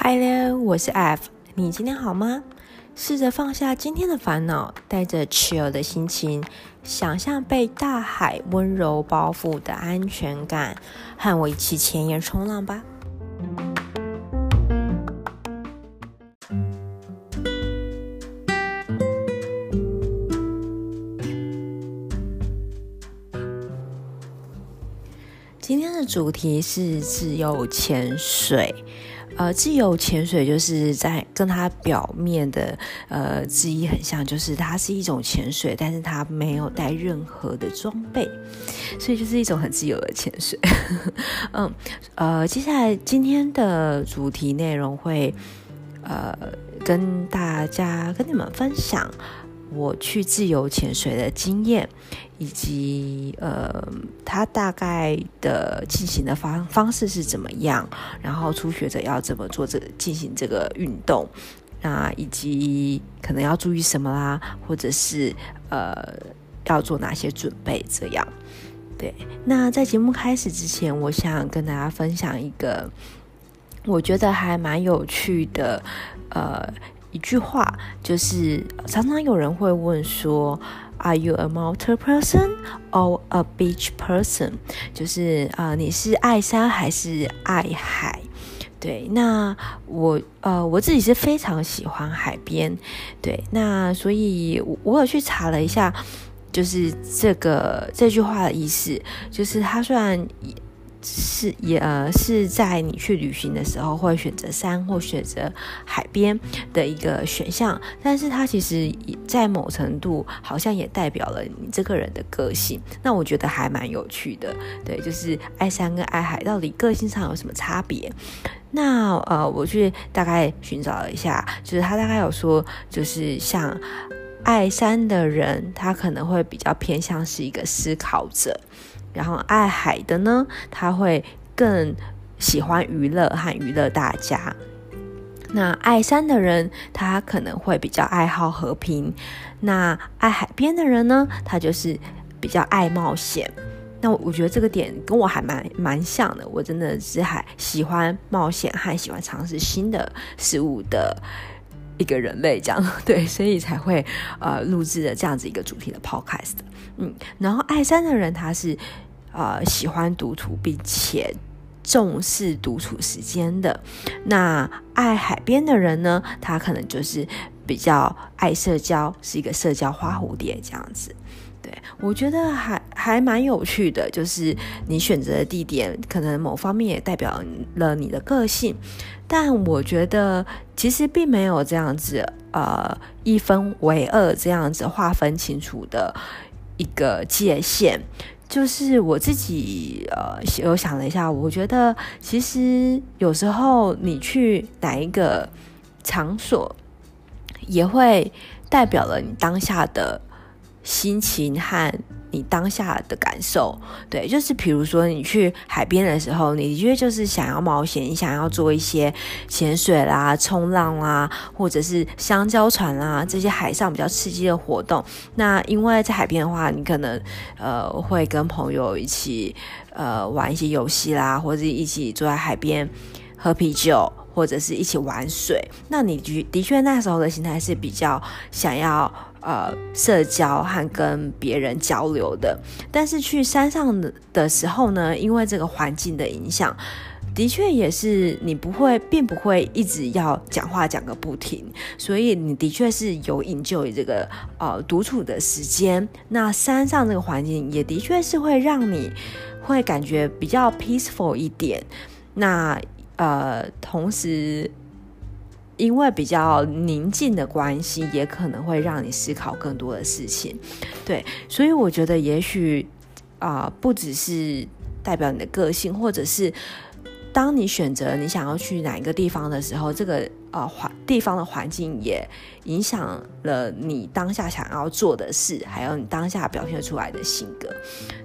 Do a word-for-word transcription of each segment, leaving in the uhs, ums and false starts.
Hello， 我是 F， 你今天好吗？试着放下今天的烦恼，带着 chill 的心情，想象被大海温柔包覆的安全感，和我一起前沿冲浪吧。今天的主题是自由潜水。呃，自由潜水就是在跟它表面的呃字义很像，就是它是一种潜水，但是它没有带任何的装备，所以就是一种很自由的潜水。嗯，呃，接下来今天的主题内容会呃跟大家跟你们分享我去自由潜水的经验，以及呃，它大概的进行的方方式是怎么样，然后初学者要怎么做这进行这个运动，那以及可能要注意什么啦，或者是呃要做哪些准备这样。对，那在节目开始之前，我想跟大家分享一个我觉得还蛮有趣的呃。一句话，就是常常有人会问说 Are you a mountain person or a beach person？ 就是、呃、你是爱山还是爱海？对，那我呃我自己是非常喜欢海边，对，那所以 我, 我有去查了一下，就是这个这句话的意思，就是它虽然是也呃是在你去旅行的时候会选择山或选择海边的一个选项，但是它其实在某程度好像也代表了你这个人的个性，那我觉得还蛮有趣的。对，就是爱山跟爱海到底个性上有什么差别。那呃我去大概寻找了一下，就是他大概有说，就是像爱山的人，他可能会比较偏向是一个思考者，然后爱海的呢，他会更喜欢娱乐和娱乐大家。那爱山的人，他可能会比较爱好和平。那爱海边的人呢，他就是比较爱冒险。那我觉得这个点跟我还蛮蛮像的，我真的是还喜欢冒险和喜欢尝试新的事物的一个人类这样。对，所以才会呃录制的这样子一个主题的 podcast。 嗯，然后爱山的人他是呃喜欢独处并且重视独处时间的，那爱海边的人呢，他可能就是比较爱社交，是一个社交花蝴蝶这样子。对，我觉得还还蛮有趣的，就是你选择的地点可能某方面也代表了你的个性，但我觉得其实并没有这样子呃一分为二这样子划分清楚的一个界限。就是我自己呃有想了一下，我觉得其实有时候你去哪一个场所也会代表了你当下的心情和你当下的感受。对，就是比如说你去海边的时候，你的确就是想要冒险，你想要做一些潜水啦、冲浪啦，或者是香蕉船啦，这些海上比较刺激的活动。那因为在海边的话，你可能呃会跟朋友一起呃玩一些游戏啦，或者一起坐在海边喝啤酒，或者是一起玩水。那你的确那时候的心态是比较想要呃，社交和跟别人交流的，但是去山上的时候呢，因为这个环境的影响，的确也是你不会，并不会一直要讲话讲个不停，所以你的确是有enjoy这个呃独处的时间。那山上这个环境也的确是会让你会感觉比较 peaceful 一点。那呃，同时，因为比较宁静的关系，也可能会让你思考更多的事情。对，所以我觉得也许啊、呃，不只是代表你的个性，或者是当你选择你想要去哪一个地方的时候，这个呃环地方的环境也影响了你当下想要做的事，还有你当下表现出来的性格。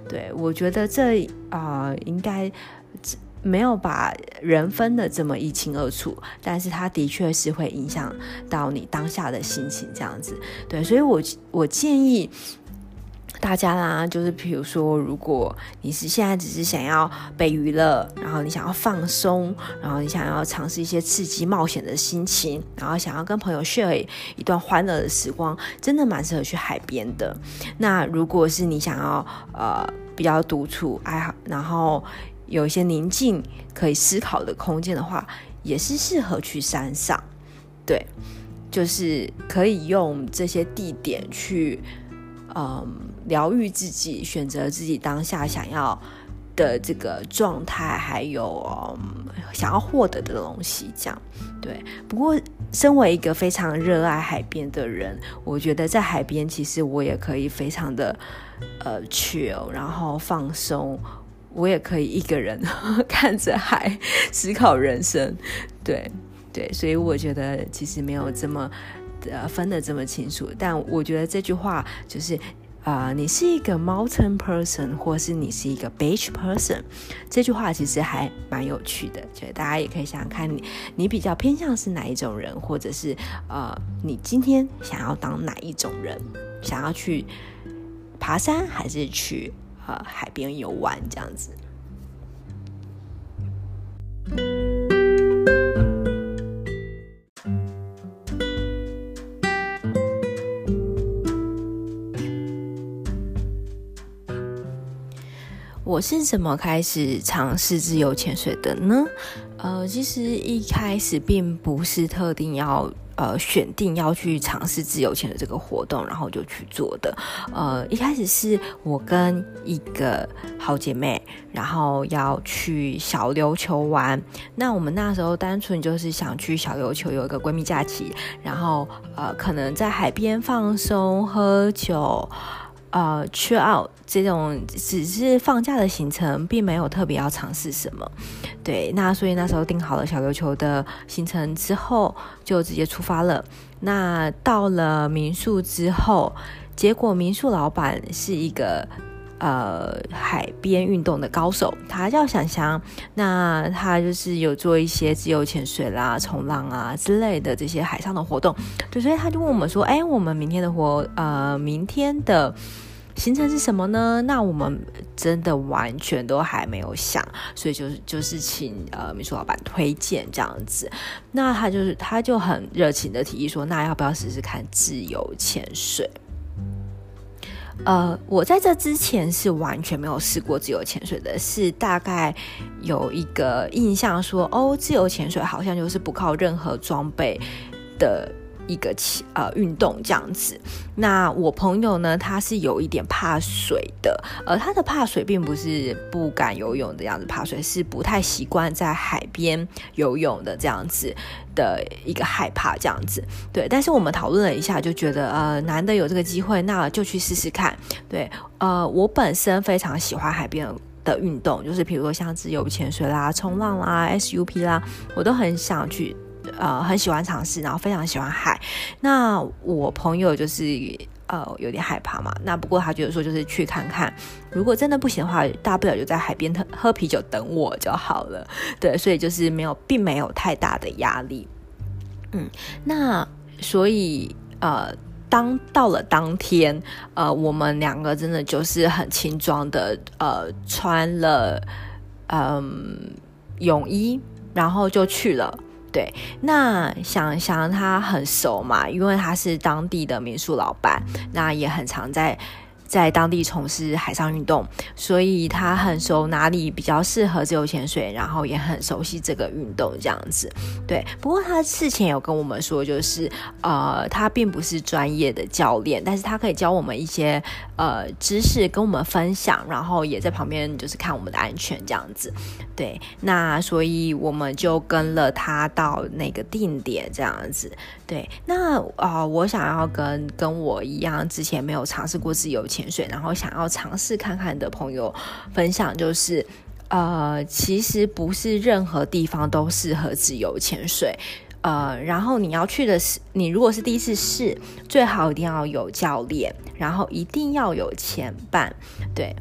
对，我觉得这啊、呃、应该没有把人分得这么一清二楚，但是它的确是会影响到你当下的心情这样子。对，所以我我建议大家啦，就是比如说，如果你是现在只是想要被娱乐，然后你想要放松，然后你想要尝试一些刺激冒险的心情，然后想要跟朋友 share 一段欢乐的时光，真的蛮适合去海边的。那如果是你想要呃比较独处，哎，然后有一些宁静可以思考的空间的话，也是适合去山上。对，就是可以用这些地点去嗯疗愈自己，选择自己当下想要的这个状态，还有、嗯、想要获得的东西，这样。对，不过身为一个非常热爱海边的人，我觉得在海边其实我也可以非常的呃 chill， 然后放松，我也可以一个人看着海思考人生。对对，所以我觉得其实没有这么呃分得这么清楚，但我觉得这句话就是呃、你是一个 mountain person 或是你是一个 beach person， 这句话其实还蛮有趣的，觉得大家也可以想想看 你, 你比较偏向是哪一种人，或者是、呃、你今天想要当哪一种人，想要去爬山还是去、呃、海边游玩，这样子。我是怎么开始尝试自由潜水的呢？呃，其实一开始并不是特定要呃选定要去尝试自由潜的这个活动，然后就去做的。呃，一开始是我跟一个好姐妹，然后要去小琉球玩。那我们那时候单纯就是想去小琉球有一个闺蜜假期，然后呃可能在海边放松、喝酒。呃 chill out 这种只是放假的行程，并没有特别要尝试什么。对，那所以那时候订好了小琉球的行程之后，就直接出发了。那到了民宿之后，结果民宿老板是一个呃海边运动的高手，他叫翔翔。那他就是有做一些自由潜水啦、冲浪啊之类的这些海上的活动。对，所以他就问我们说，哎，我们明天的活呃明天的行程是什么呢？那我们真的完全都还没有想，所以就是就是请呃民宿老板推荐这样子。那他就是他就很热情的提议说，那要不要试试看自由潜水？呃，我在这之前是完全没有试过自由潜水的，是大概有一个印象说，哦，自由潜水好像就是不靠任何装备的一个呃运动这样子。那我朋友呢，他是有一点怕水的，呃，他的怕水并不是不敢游泳的样子，怕水是不太习惯在海边游泳的这样子的一个害怕这样子。对，但是我们讨论了一下，就觉得呃难得有这个机会，那就去试试看。对，呃，我本身非常喜欢海边的运动，就是比如说像自由潜水啦、冲浪啦、S U P 啦，我都很想去。呃，很喜欢尝试，然后非常喜欢海。那我朋友就是呃有点害怕嘛，那不过他觉得说就是去看看，如果真的不行的话，大不了就在海边喝啤酒等我就好了。对，所以就是没有，并没有太大的压力。嗯，那所以呃。当到了当天，呃，我们两个真的就是很轻装的，呃，穿了嗯、呃、泳衣，然后就去了。对，那想想他很熟嘛，因为他是当地的民宿老板，那也很常在在当地从事海上运动，所以他很熟哪里比较适合自由潜水，然后也很熟悉这个运动这样子。对，不过他事前有跟我们说，就是呃，他并不是专业的教练，但是他可以教我们一些呃知识跟我们分享，然后也在旁边就是看我们的安全这样子。对，那所以我们就跟了他到那个定点这样子。对，那啊、呃，我想要跟跟我一样，之前没有尝试过自由潜水，然后想要尝试看看的朋友分享，就是呃，其实不是任何地方都适合自由潜水。呃，然后你要去的是，你如果是第一次试，最好一定要有教练，然后一定要有前伴。对。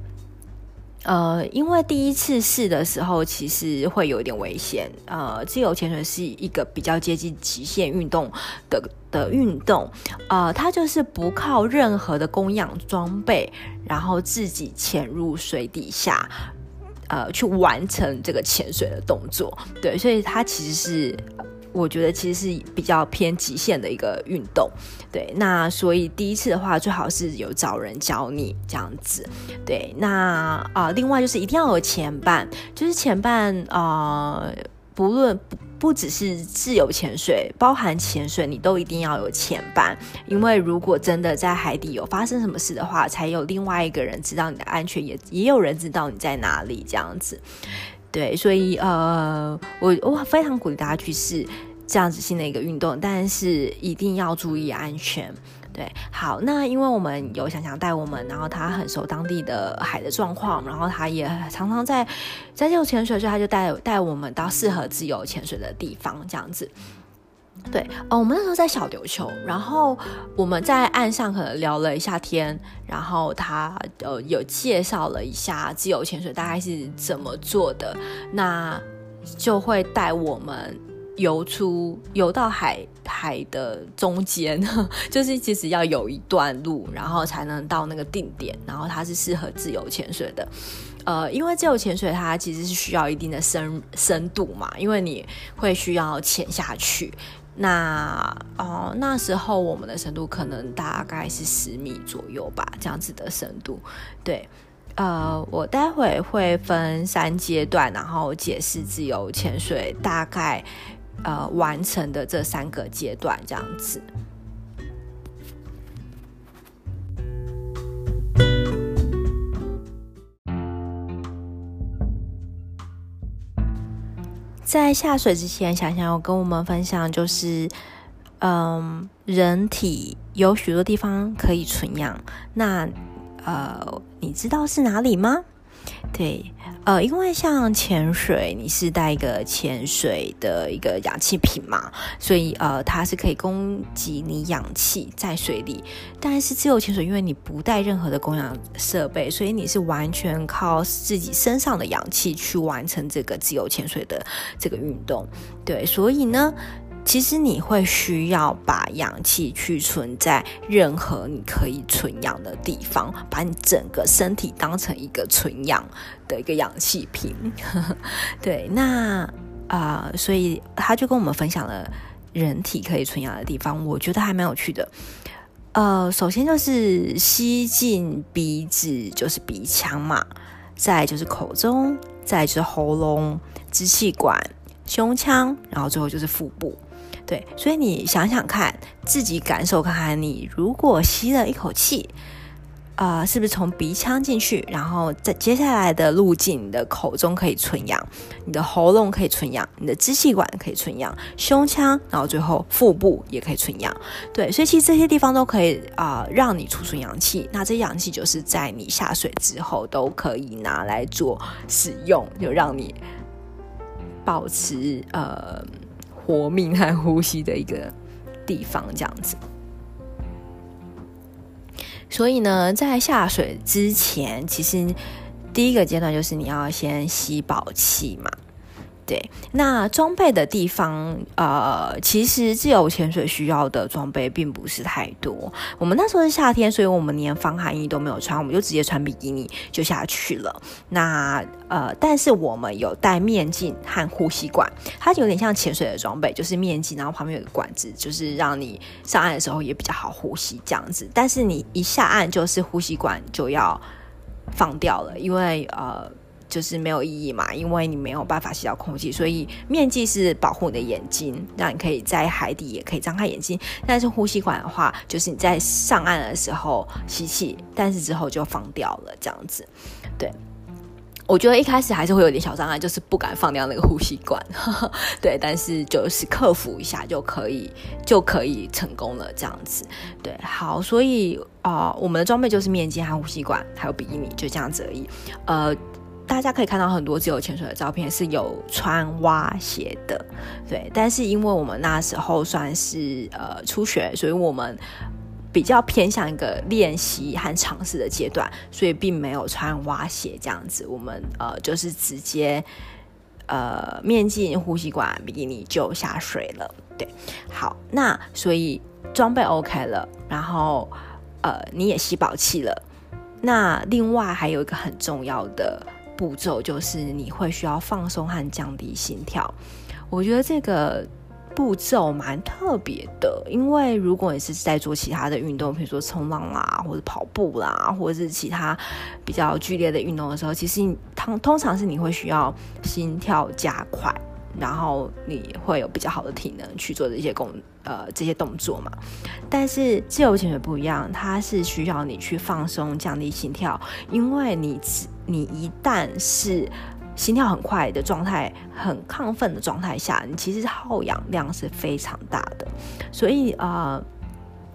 呃，因为第一次试的时候其实会有一点危险。呃，自由潜水是一个比较接近极限运动的的运动，呃，它就是不靠任何的供氧装备，然后自己潜入水底下，呃，去完成这个潜水的动作。对，所以它其实是。我觉得其实是比较偏极限的一个运动，对，那所以第一次的话最好是有找人教你这样子，对，那啊、呃，另外就是一定要有前伴，就是前伴呃，不论不不只是自由潜水，包含潜水你都一定要有前伴，因为如果真的在海底有发生什么事的话，才有另外一个人知道你的安全，也也有人知道你在哪里这样子。对，所以呃，我我非常鼓励大家去试这样子新的一个运动，但是一定要注意安全。对，好，那因为我们有想想带我们，然后他很熟当地的海的状况，然后他也常常在在自由潜水，所以他就带带我们到适合自由潜水的地方，这样子。对，呃，我们那时候在小琉球，然后我们在岸上可能聊了一下天，然后他呃有介绍了一下自由潜水大概是怎么做的，那就会带我们游出游到海海的中间，就是其实要有一段路，然后才能到那个定点，然后它是适合自由潜水的。呃，因为自由潜水它其实是需要一定的深深度嘛，因为你会需要潜下去。那哦、呃，那时候我们的深度可能大概是十米左右吧，这样子的深度。对，呃，我待会会分三阶段，然后解释自由潜水大概呃完成的这三个阶段这样子。在下水之前，想想有跟我们分享就是嗯，人体有许多地方可以存氧，那呃，你知道是哪里吗？对，呃，因为像潜水你是带一个潜水的一个氧气瓶嘛，所以呃，它是可以供给你氧气在水里，但是自由潜水因为你不带任何的供氧设备，所以你是完全靠自己身上的氧气去完成这个自由潜水的这个运动。对，所以呢其实你会需要把氧气去存在任何你可以存氧的地方，把你整个身体当成一个存氧的一个氧气瓶。对，那啊、呃，所以他就跟我们分享了人体可以存氧的地方，我觉得还蛮有趣的。呃，首先就是吸进鼻子就是鼻腔嘛，再来就是口中，再来就是喉咙、支气管、胸腔，然后最后就是腹部。对，所以你想想看，自己感受看看，你如果吸了一口气，呃，是不是从鼻腔进去，然后在接下来的路径，你的口中可以存氧，你的喉咙可以存氧，你的支气管可以存氧，胸腔，然后最后腹部也可以存氧。对，所以其实这些地方都可以啊、呃，让你储存氧气。那这些氧气就是在你下水之后都可以拿来做使用，就让你保持呃。活命和呼吸的一个地方这样子。所以呢在下水之前，其实第一个阶段就是你要先吸饱气嘛。对，那装备的地方，呃，其实自由潜水需要的装备并不是太多。我们那时候是夏天，所以我们连防寒衣都没有穿，我们就直接穿比基尼就下去了。那呃，但是我们有戴面镜和呼吸管，它有点像潜水的装备，就是面镜，然后旁边有个管子，就是让你上岸的时候也比较好呼吸这样子。但是你一下岸，就是呼吸管就要放掉了，因为呃。就是没有意义嘛，因为你没有办法吸到空气，所以面镜是保护你的眼睛，让你可以在海底也可以张开眼睛。但是呼吸管的话，就是你在上岸的时候吸气，但是之后就放掉了这样子。对，我觉得一开始还是会有点小障碍，就是不敢放掉那个呼吸管。对，但是就是克服一下就可以，就可以成功了这样子。对，好，所以啊、呃，我们的装备就是面镜和呼吸管，还有比基尼，就这样子而已。呃。大家可以看到很多自由潜水的照片是有穿蛙鞋的，对。但是因为我们那时候算是呃初学，所以我们比较偏向一个练习和尝试的阶段，所以并没有穿蛙鞋这样子。我们呃就是直接呃面镜、呼吸管、比基尼就下水了。对，好，那所以装备 OK 了，然后呃你也吸饱气了。那另外还有一个很重要的步骤，就是你会需要放松和降低心跳。我觉得这个步骤蛮特别的，因为如果你是在做其他的运动，比如说冲浪啦，或者跑步啦，或者是其他比较剧烈的运动的时候，其实你通常是你会需要心跳加快，然后你会有比较好的体能去做这些工呃这些动作嘛。但是自由潜水不一样，它是需要你去放松、降低心跳，因为你你一旦是心跳很快的状态，很亢奋的状态下，你其实耗氧量是非常大的，所以呃，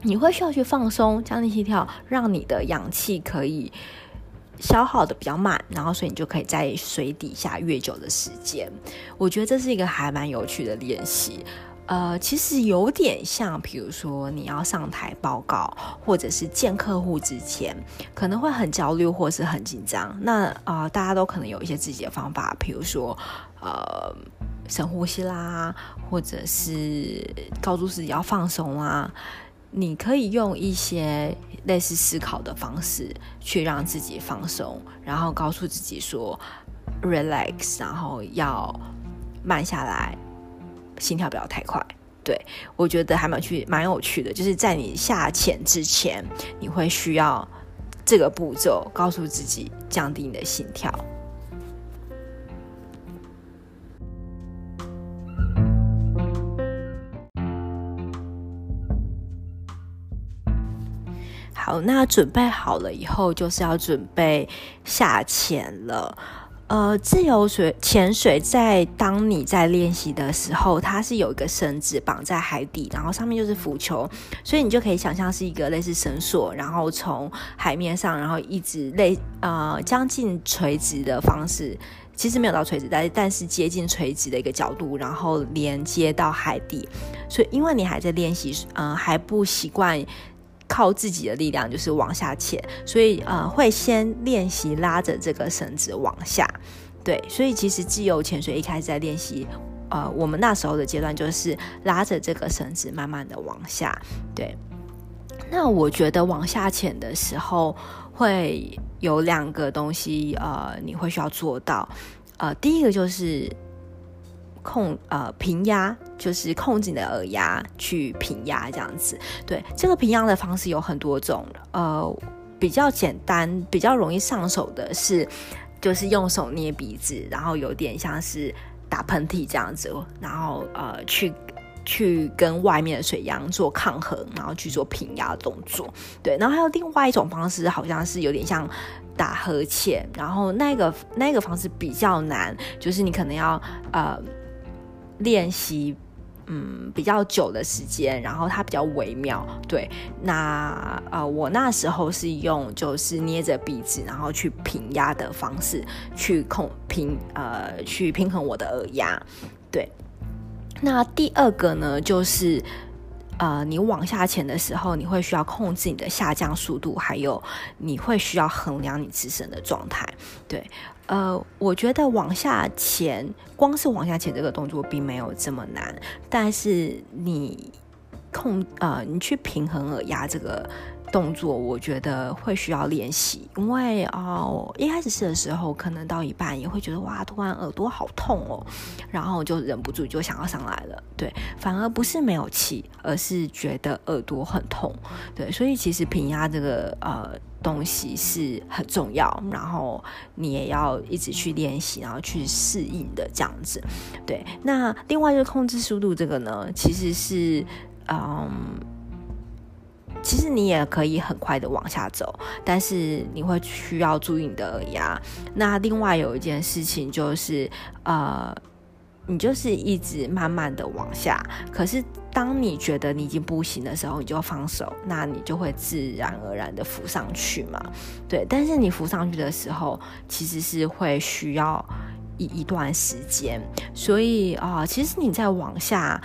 你会需要去放松、降低心跳，让你的氧气可以消耗的比较慢，然后所以你就可以在水底下越久的时间。我觉得这是一个还蛮有趣的练习。呃，其实有点像，比如说你要上台报告，或者是见客户之前，可能会很焦虑或是很紧张。那啊、呃，大家都可能有一些自己的方法，比如说呃深呼吸啦，或者是告诉自己要放松啦。你可以用一些类似思考的方式去让自己放松，然后告诉自己说 relax， 然后要慢下来。心跳不要太快，对，我觉得还蛮去蛮有趣的，就是在你下潜之前，你会需要这个步骤告诉自己降低你的心跳。好，那准备好了以后，就是要准备下潜了。呃，自由水潜水在当你在练习的时候，它是有一个绳子绑在海底，然后上面就是浮球，所以你就可以想象是一个类似绳索，然后从海面上，然后一直类呃将近垂直的方式，其实没有到垂直，但但是接近垂直的一个角度，然后连接到海底。所以因为你还在练习，呃，还不习惯靠自己的力量就是往下潜，所以呃会先练习拉着这个绳子往下。对，所以其实自由潜水一开始在练习，呃我们那时候的阶段就是拉着这个绳子慢慢的往下。对，那我觉得往下潜的时候会有两个东西呃你会需要做到，呃第一个就是控呃平压，就是控制你的耳压去平压这样子。对，这个平压的方式有很多种，呃比较简单比较容易上手的是就是用手捏鼻子，然后有点像是打喷嚏这样子，然后呃去去跟外面的水样做抗衡，然后去做平压动作。对，然后还有另外一种方式，好像是有点像打呵欠，然后那个那个方式比较难，就是你可能要呃练习嗯比较久的时间，然后它比较微妙。对，那呃我那时候是用就是捏着鼻子，然后去平压的方式去控平呃去平衡我的耳压。对，那第二个呢就是呃你往下潜的时候，你会需要控制你的下降速度，还有你会需要衡量你自身的状态。对，呃，我觉得往下潜，光是往下潜这个动作并没有这么难，但是你控呃，你去平衡耳压这个动作，我觉得会需要练习，因为哦，一开始试的时候，可能到一半也会觉得哇，突然耳朵好痛哦，然后就忍不住就想要上来了。对，反而不是没有气，而是觉得耳朵很痛。对，所以其实平压这个呃。东西是很重要，然后你也要一直去练习，然后去适应的这样子。对，那另外就是控制速度这个呢，其实是嗯其实你也可以很快的往下走，但是你会需要注意你的耳压。那另外有一件事情就是呃你就是一直慢慢的往下，可是当你觉得你已经不行的时候，你就放手，那你就会自然而然的浮上去嘛。对，但是你浮上去的时候，其实是会需要一一段时间，所以啊、呃，其实你在往下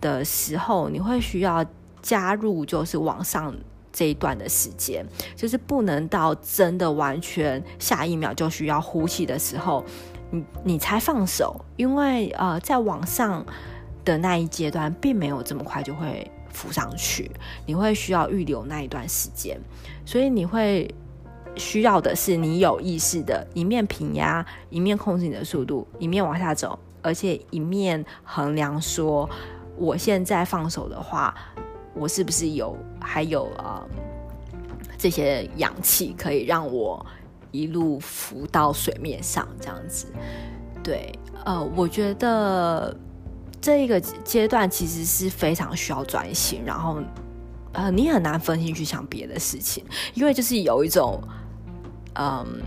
的时候，你会需要加入就是往上这一段的时间，就是不能到真的完全下一秒就需要呼吸的时候 你, 你才放手，因为呃，在往上的那一阶段并没有这么快就会浮上去，你会需要预留那一段时间，所以你会需要的是你有意识的一面平压，一面控制你的速度，一面往下走，而且一面衡量说我现在放手的话，我是不是有还有、呃、这些氧气可以让我一路浮到水面上这样子。对，呃，我觉得这个阶段其实是非常需要专心，然后呃，你很难分心去想别的事情，因为就是有一种嗯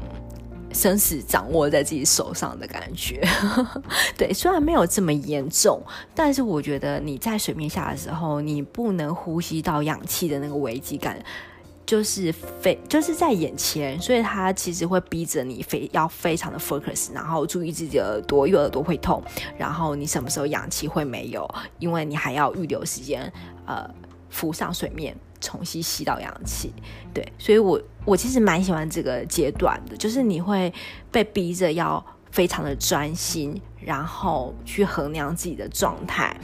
生死掌握在自己手上的感觉对，虽然没有这么严重，但是我觉得你在水面下的时候，你不能呼吸到氧气的那个危机感就是非就是在眼前，所以它其实会逼着你非要非常的 focus， 然后注意自己的耳朵，因为耳朵会痛，然后你什么时候氧气会没有，因为你还要预留时间呃浮上水面重新吸到氧气。对，所以我我其实蛮喜欢这个阶段的，就是你会被逼着要非常的专心，然后去衡量自己的状态，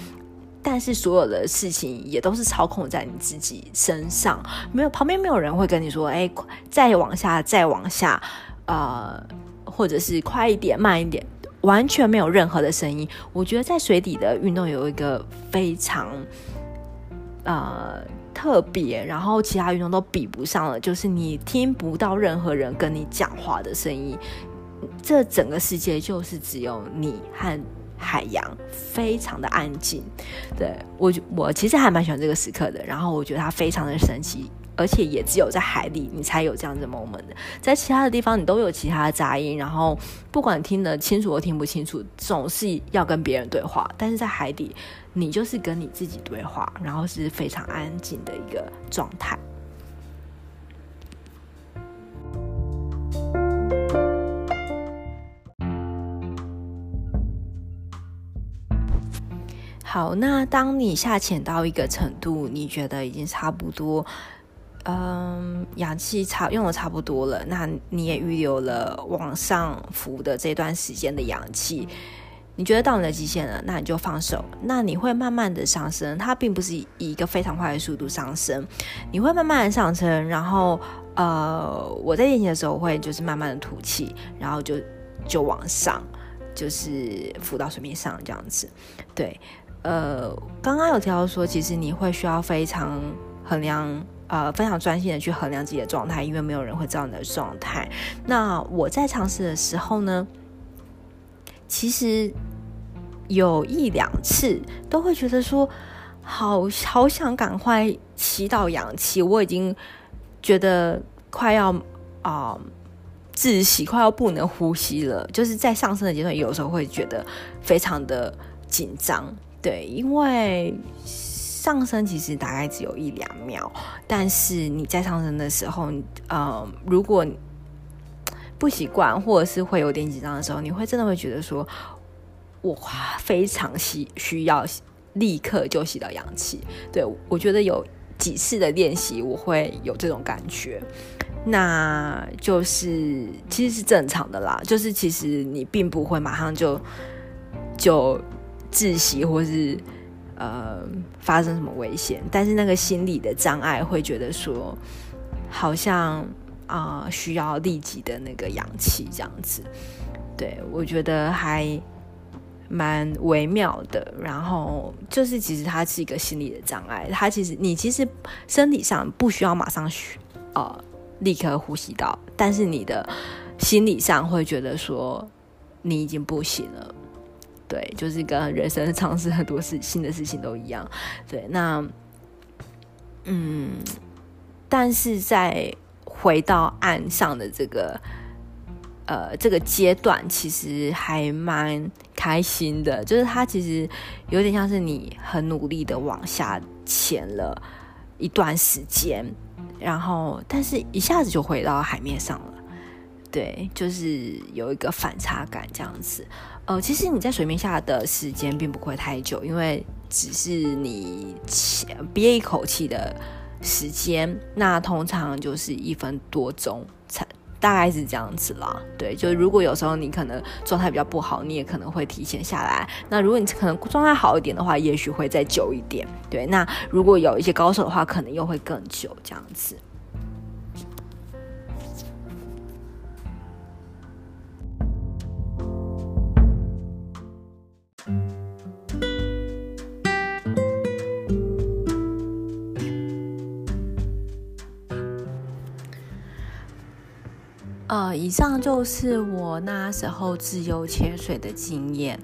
但是所有的事情也都是操控在你自己身上，没有旁边没有人会跟你说哎，再往下再往下呃，或者是快一点慢一点，完全没有任何的声音。我觉得在水底的运动有一个非常呃，特别，然后其他运动都比不上了，就是你听不到任何人跟你讲话的声音，这整个世界就是只有你和海洋，非常的安静。对，我我其实还蛮喜欢这个时刻的，然后我觉得它非常的神奇，而且也只有在海里你才有这样的 moment， 在其他的地方你都有其他的杂音，然后不管听得清楚或听不清楚，总是要跟别人对话，但是在海底你就是跟你自己对话，然后是非常安静的一个状态。好，那当你下潜到一个程度，你觉得已经差不多嗯，氧气差用的差不多了，那你也预留了往上浮的这段时间的氧气，你觉得到你的极限了，那你就放手，那你会慢慢的上升，它并不是以一个非常快的速度上升，你会慢慢的上升，然后呃，我在练习的时候会就是慢慢的吐气，然后就就往上，就是浮到水面上这样子。对，呃，刚刚有提到说，其实你会需要非常衡量。呃，非常专心的去衡量自己的状态，因为没有人会知道你的状态。那我在尝试的时候呢，其实有一两次都会觉得说，好好想赶快吸到氧气，我已经觉得快要啊、呃、窒息，快要不能呼吸了。就是在上升的阶段，有时候会觉得非常的紧张，对，因为上升其实大概只有一两秒，但是你在上升的时候，呃，如果不习惯或者是会有点紧张的时候，你会真的会觉得说，我非常需要立刻就吸到氧气。对，我觉得有几次的练习我会有这种感觉，那就是其实是正常的啦，就是其实你并不会马上就就窒息或是呃，发生什么危险，但是那个心理的障碍会觉得说好像、呃、需要立即的那个氧气这样子。对，我觉得还蛮微妙的，然后就是其实它是一个心理的障碍，它其实你其实身体上不需要马上、呃、立刻呼吸到，但是你的心理上会觉得说你已经不行了。对，就是跟人生尝试很多事新的事情都一样。对，那嗯，但是在回到岸上的这个呃这个阶段，其实还蛮开心的，就是它其实有点像是你很努力的往下潜了一段时间，然后但是一下子就回到海面上了。对，就是有一个反差感这样子。呃，其实你在水面下的时间并不会太久，因为只是你憋一口气的时间，那通常就是一分多钟才大概是这样子啦。对，就如果有时候你可能状态比较不好，你也可能会提前下来，那如果你可能状态好一点的话，也许会再久一点。对，那如果有一些高手的话，可能又会更久这样子。呃，以上就是我那时候自由潜水的经验。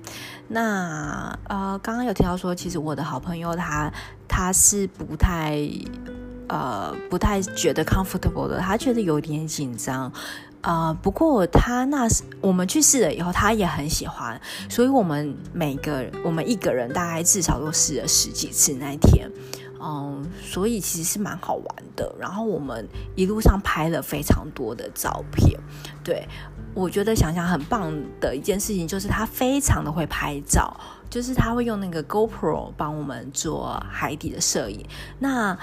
那呃，刚刚有提到说，其实我的好朋友他他是不太呃不太觉得 comfortable 的，他觉得有点紧张。呃，不过他那我们去试了以后，他也很喜欢，所以我们每个我们一个人大概至少都试了十几次那一天。嗯，所以其实是蛮好玩的，然后我们一路上拍了非常多的照片。对，我觉得想想很棒的一件事情就是他非常的会拍照，就是他会用那个 GoPro 帮我们做海底的摄影。那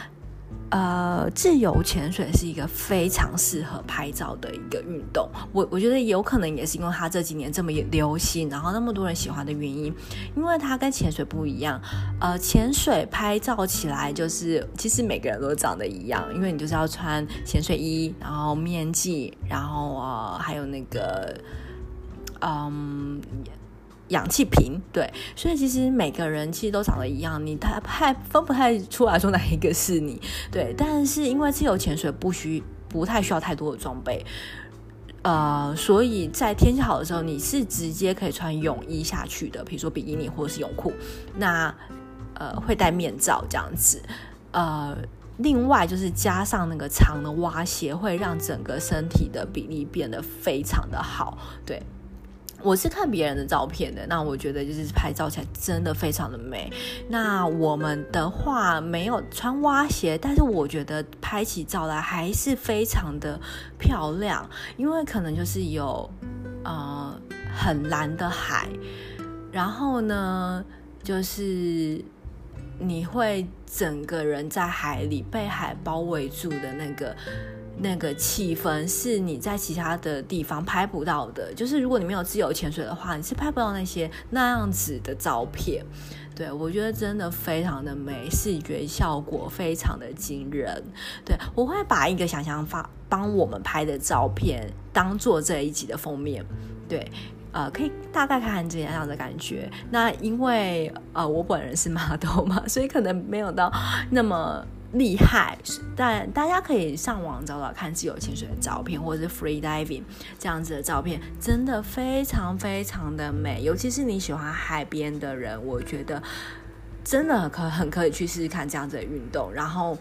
呃，自由潜水是一个非常适合拍照的一个运动，我我觉得有可能也是因为它这几年这么流行，然后那么多人喜欢的原因，因为它跟潜水不一样。呃，潜水拍照起来就是其实每个人都长得一样，因为你就是要穿潜水衣，然后面镜，然后呃还有那个嗯。氧气瓶，对，所以其实每个人其实都长得一样，你他还分不太出来说哪一个是你，对。但是因为自由潜水不需不太需要太多的装备，呃，所以在天气好的时候，你是直接可以穿泳衣下去的，比如说比基尼或者是泳裤，那呃会戴面罩这样子，呃。另外就是加上那个长的蛙鞋，会让整个身体的比例变得非常的好，对。我是看别人的照片的，那我觉得就是拍照起来真的非常的美。那我们的话没有穿蛙鞋，但是我觉得拍起照来还是非常的漂亮，因为可能就是有呃很蓝的海，然后呢就是你会整个人在海里被海包围住的那个那个气氛是你在其他的地方拍不到的，就是如果你没有自由潜水的话，你是拍不到那些那样子的照片。对，我觉得真的非常的美，视觉效果非常的惊人。对，我会把一个想想发帮我们拍的照片当做这一集的封面。对，呃，可以大概看看这样的感觉。那因为呃我本人是model嘛，所以可能没有到那么厉害，但大家可以上网找找看自由潜水的照片，或者是 free diving 这样子的照片，真的非常非常的美。尤其是你喜欢海边的人，我觉得真的可很可以去试试看这样子的运动。然后，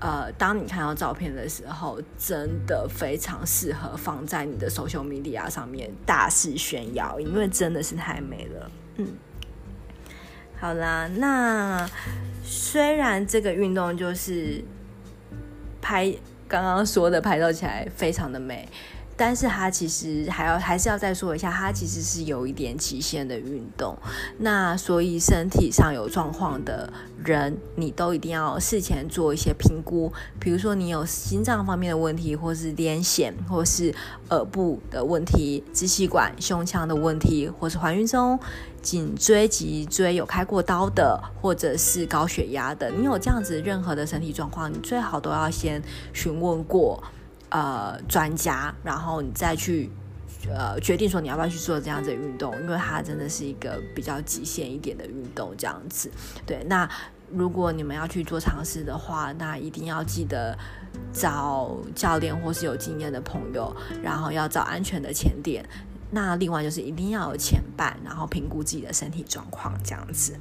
呃，当你看到照片的时候，真的非常适合放在你的 social media 上面大肆炫耀，因为真的是太美了。嗯，好啦，那。虽然这个运动就是拍刚刚说的拍照起来非常的美，但是它其实还要还是要再说一下，它其实是有一点极限的运动。那所以身体上有状况的人，你都一定要事前做一些评估，比如说你有心脏方面的问题，或是癫痫，或是耳部的问题，支气管、胸腔的问题，或是怀孕中。颈椎、脊椎有开过刀的，或者是高血压的，你有这样子任何的身体状况，你最好都要先询问过呃专家，然后你再去呃决定说你要不要去做这样子的运动，因为它真的是一个比较极限一点的运动这样子。对，那如果你们要去做尝试的话，那一定要记得找教练或是有经验的朋友，然后要找安全的潜点。那另外就是一定要有前半，然后评估自己的身体状况这样子。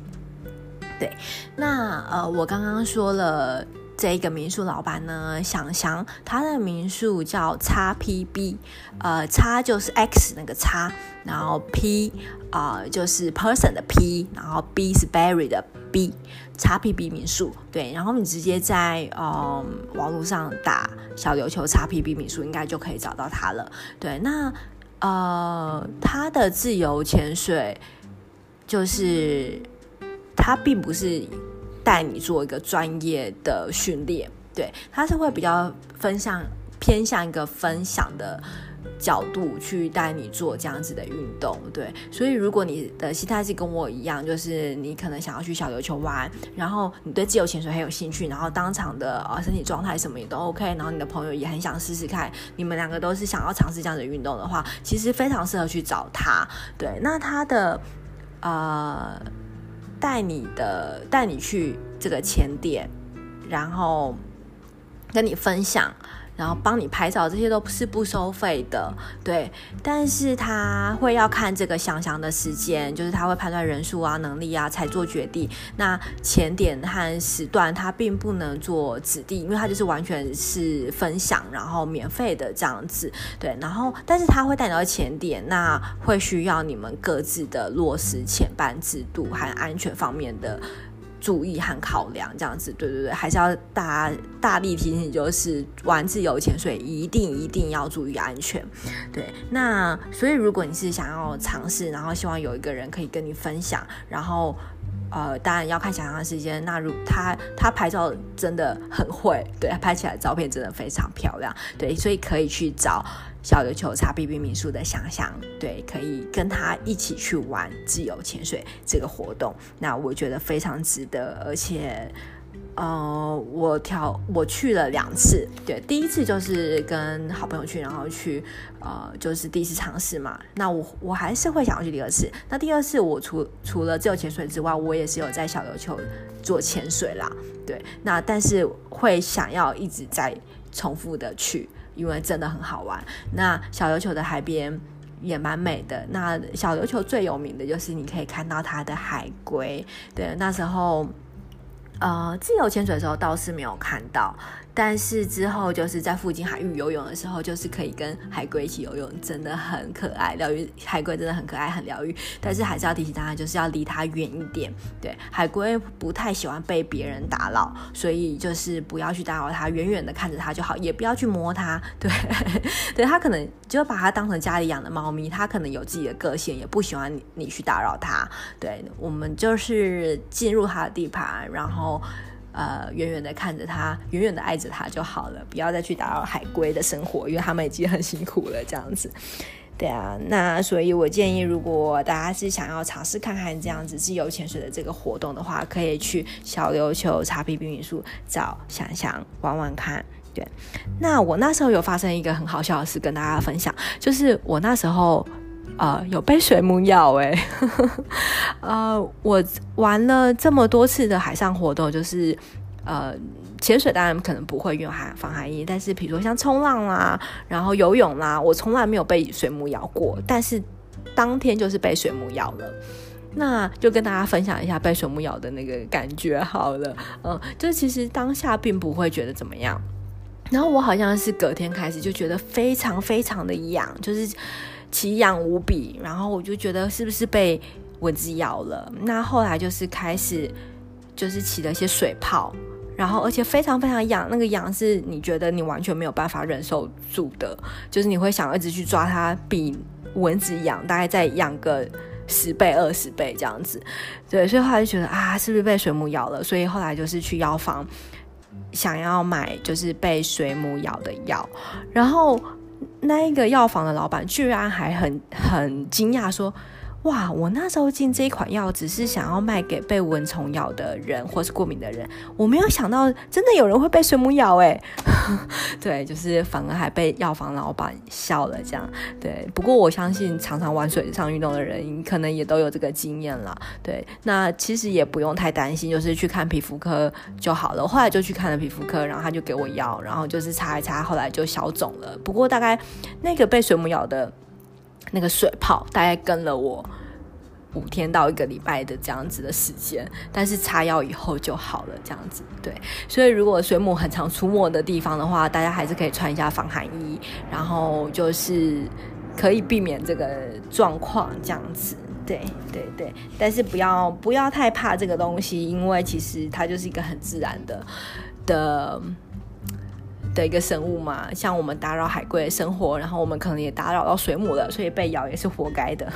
对，那呃，我刚刚说了这一个民宿老板呢，想想他的民宿叫 X P B， 呃 ，X 就是 X 那个 X， 然后 P 啊、呃、就是 person 的 P， 然后 B 是 Berry 的 B， X P B 民宿。对，然后你直接在呃网络上打小琉球 X P B 民宿，应该就可以找到他了。对，那。呃，他的自由潜水就是他并不是带你做一个专业的训练，对，他是会比较分享偏向一个分享的角度去带你做这样子的运动，对，所以如果你的心态是跟我一样，就是你可能想要去小琉球玩，然后你对自由潜水很有兴趣，然后当场的、哦、身体状态什么也都 OK， 然后你的朋友也很想试试看，你们两个都是想要尝试这样的运动的话，其实非常适合去找他，对，那他的呃带你的带你去这个潜点，然后跟你分享。然后帮你拍照，这些都是不收费的，对。但是他会要看这个详详的时间，就是他会判断人数啊、能力啊，才做决定。那前点和时段他并不能做指定，因为他就是完全是分享，然后免费的这样子，对。然后，但是他会带你到前点，那会需要你们各自的落实前办制度和安全方面的注意和考量，这样子，对对对，还是要大大力提醒，就是玩自由潜水一定一定要注意安全，对。那所以如果你是想要尝试，然后希望有一个人可以跟你分享，然后呃，当然要看想象的时间。那如他他拍照真的很会，对，拍起来的照片真的非常漂亮，对，所以可以去找小琉球 X P B 民宿的想象，对，可以跟他一起去玩自由潜水这个活动。那我觉得非常值得，而且呃，我挑我去了两次，对，第一次就是跟好朋友去，然后去呃，就是第一次尝试嘛。那我我还是会想要去第二次。那第二次我除除了自由潜水之外，我也是有在小琉球做潜水啦，对。那但是会想要一直在重复的去，因为真的很好玩。那小琉球的海边也蛮美的。那小琉球最有名的就是你可以看到它的海龟，对，那时候。呃，自由潜水的时候倒是没有看到，但是之后就是在附近海域游泳的时候，就是可以跟海龟一起游泳，真的很可爱，疗愈，海龟真的很可爱，很疗愈。但是还是要提醒大家，就是要离它远一点。对，海龟不太喜欢被别人打扰，所以就是不要去打扰它，远远的看着它就好，也不要去摸它。对，对，它可能就把它当成家里养的猫咪，它可能有自己的个性，也不喜欢 你, 你去打扰它。对，我们就是进入它的地盘，然后。呃，远远的看着他，远远的爱着他就好了，不要再去打扰海龟的生活，因为他们已经很辛苦了，这样子。对啊，那所以我建议，如果大家是想要尝试看看这样子自由潜水的这个活动的话，可以去小琉球 X P B 民宿找想想玩玩看。对，那我那时候有发生一个很好笑的事跟大家分享，就是我那时候。呃，有被水母咬哎、欸，呃，我玩了这么多次的海上活动，就是呃，潜水当然可能不会用海防寒衣，但是比如说像冲浪啦，然后游泳啦，我从来没有被水母咬过，但是当天就是被水母咬了。那就跟大家分享一下被水母咬的那个感觉好了，嗯、呃，就其实当下并不会觉得怎么样，然后我好像是隔天开始就觉得非常非常的痒，就是。奇痒无比，然后我就觉得是不是被蚊子咬了？那后来就是开始就是起了一些水泡，然后而且非常非常痒，那个痒是你觉得你完全没有办法忍受住的，就是你会想一直去抓它，比蚊子痒大概再痒个十倍二十倍这样子。对，所以后来就觉得啊，是不是被水母咬了？所以后来就是去药房想要买就是被水母咬的药，然后。那一个药房的老板居然还很很惊讶说，哇，我那时候进这一款药只是想要卖给被蚊虫咬的人或是过敏的人，我没有想到真的有人会被水母咬哎、欸，对，就是反而还被药房老板笑了这样，对。不过我相信常常玩水上运动的人可能也都有这个经验啦，对。那其实也不用太担心，就是去看皮肤科就好了。后来就去看了皮肤科，然后他就给我药，然后就是擦一擦，后来就消肿了。不过大概那个被水母咬的。那个水泡大概跟了我五天到一个礼拜的这样子的时间，但是擦药以后就好了这样子，对。所以如果水母很常出没的地方的话，大家还是可以穿一下防寒衣，然后就是可以避免这个状况这样子，对对对。但是不要不要太怕这个东西，因为其实它就是一个很自然的的的一个生物嘛，像我们打扰海龟的生活，然后我们可能也打扰到水母了，所以被咬也是活该的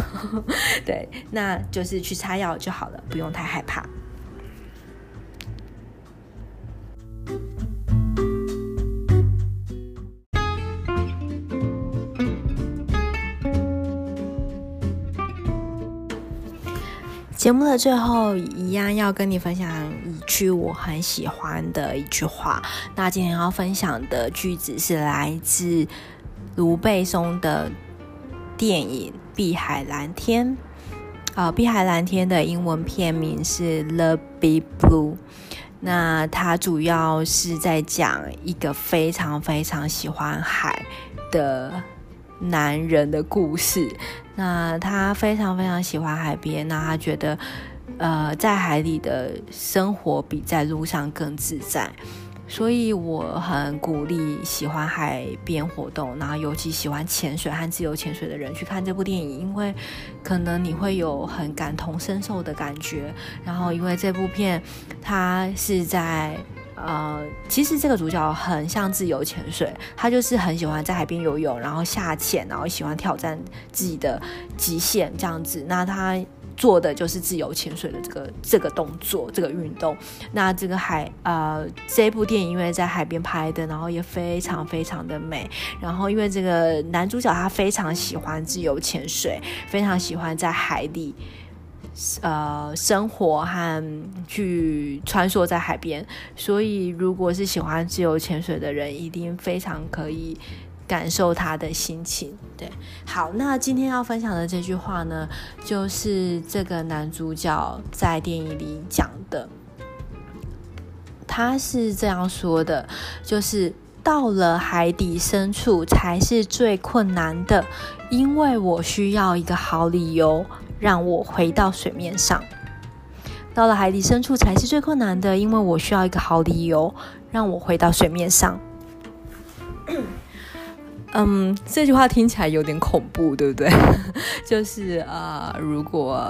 对，那就是去擦药就好了，不用太害怕。节目的最后一样要跟你分享一句我很喜欢的一句话，那今天要分享的句子是来自卢贝松的电影《碧海蓝天》呃，《碧海蓝天》的英文片名是 The Big Blue， 那它主要是在讲一个非常非常喜欢海的男人的故事。那他非常非常喜欢海边，那他觉得呃，在海里的生活比在路上更自在，所以我很鼓励喜欢海边活动，然后尤其喜欢潜水和自由潜水的人去看这部电影，因为可能你会有很感同身受的感觉。然后因为这部片它是在呃，其实这个主角很像自由潜水，他就是很喜欢在海边游泳，然后下潜，然后喜欢挑战自己的极限这样子。那他做的就是自由潜水的这个这个动作，这个运动。那这个海呃这部电影因为在海边拍的，然后也非常非常的美。然后因为这个男主角他非常喜欢自由潜水，非常喜欢在海里呃生活和去穿梭在海边，所以如果是喜欢自由潜水的人，一定非常可以感受他的心情。对，好，那今天要分享的这句话呢，就是这个男主角在电影里讲的，他是这样说的，就是到了海底深处才是最困难的，因为我需要一个好理由让我回到水面上。到了海底深处才是最困难的，因为我需要一个好理由让我回到水面上。嗯，这句话听起来有点恐怖，对不对？就是呃，如果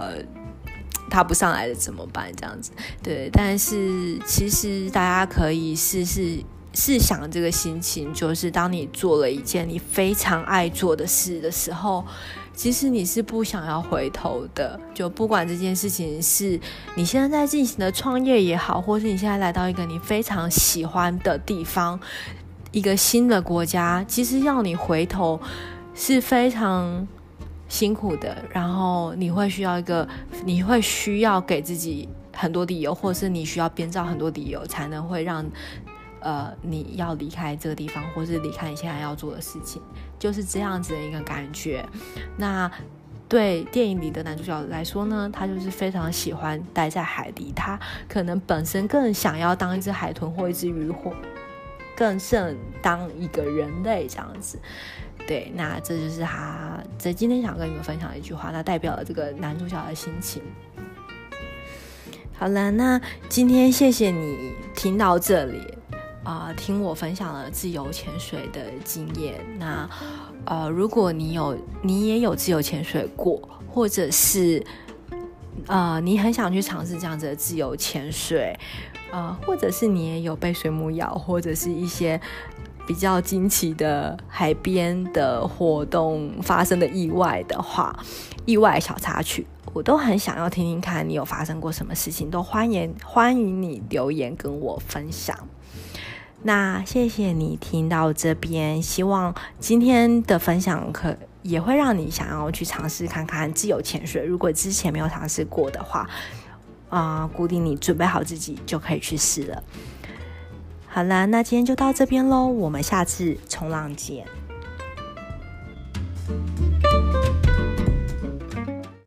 他不上来了怎么办？这样子，对。但是其实大家可以试试试想这个心情，就是当你做了一件你非常爱做的事的时候，其实你是不想要回头的。就不管这件事情是你现在在进行的创业也好，或是你现在来到一个你非常喜欢的地方，一个新的国家，其实要你回头是非常辛苦的，然后你会需要一个，你会需要给自己很多理由，或是你需要编造很多理由，才能会让呃你要离开这个地方，或是离开你现在要做的事情，就是这样子的一个感觉。那对电影里的男主角来说呢，他就是非常喜欢待在海里，他可能本身更想要当一只海豚或一只渔火，更胜当一个人类这样子。对，那这就是他这今天想跟你们分享的一句话，那代表了这个男主角的心情。好了，那今天谢谢你听到这里啊、呃，听我分享了自由潜水的经验。那呃，如果你有你也有自由潜水过，或者是呃你很想去尝试这样子的自由潜水。呃，或者是你也有被水母咬，或者是一些比较惊奇的海边的活动发生的意外的话，意外小插曲，我都很想要听听看你有发生过什么事情，都欢迎欢迎你留言跟我分享。那谢谢你听到这边，希望今天的分享可也会让你想要去尝试看看自由潜水，如果之前没有尝试过的话啊、嗯，固定你准备好自己就可以去试了。好啦，那今天就到这边咯，我们下次冲浪见。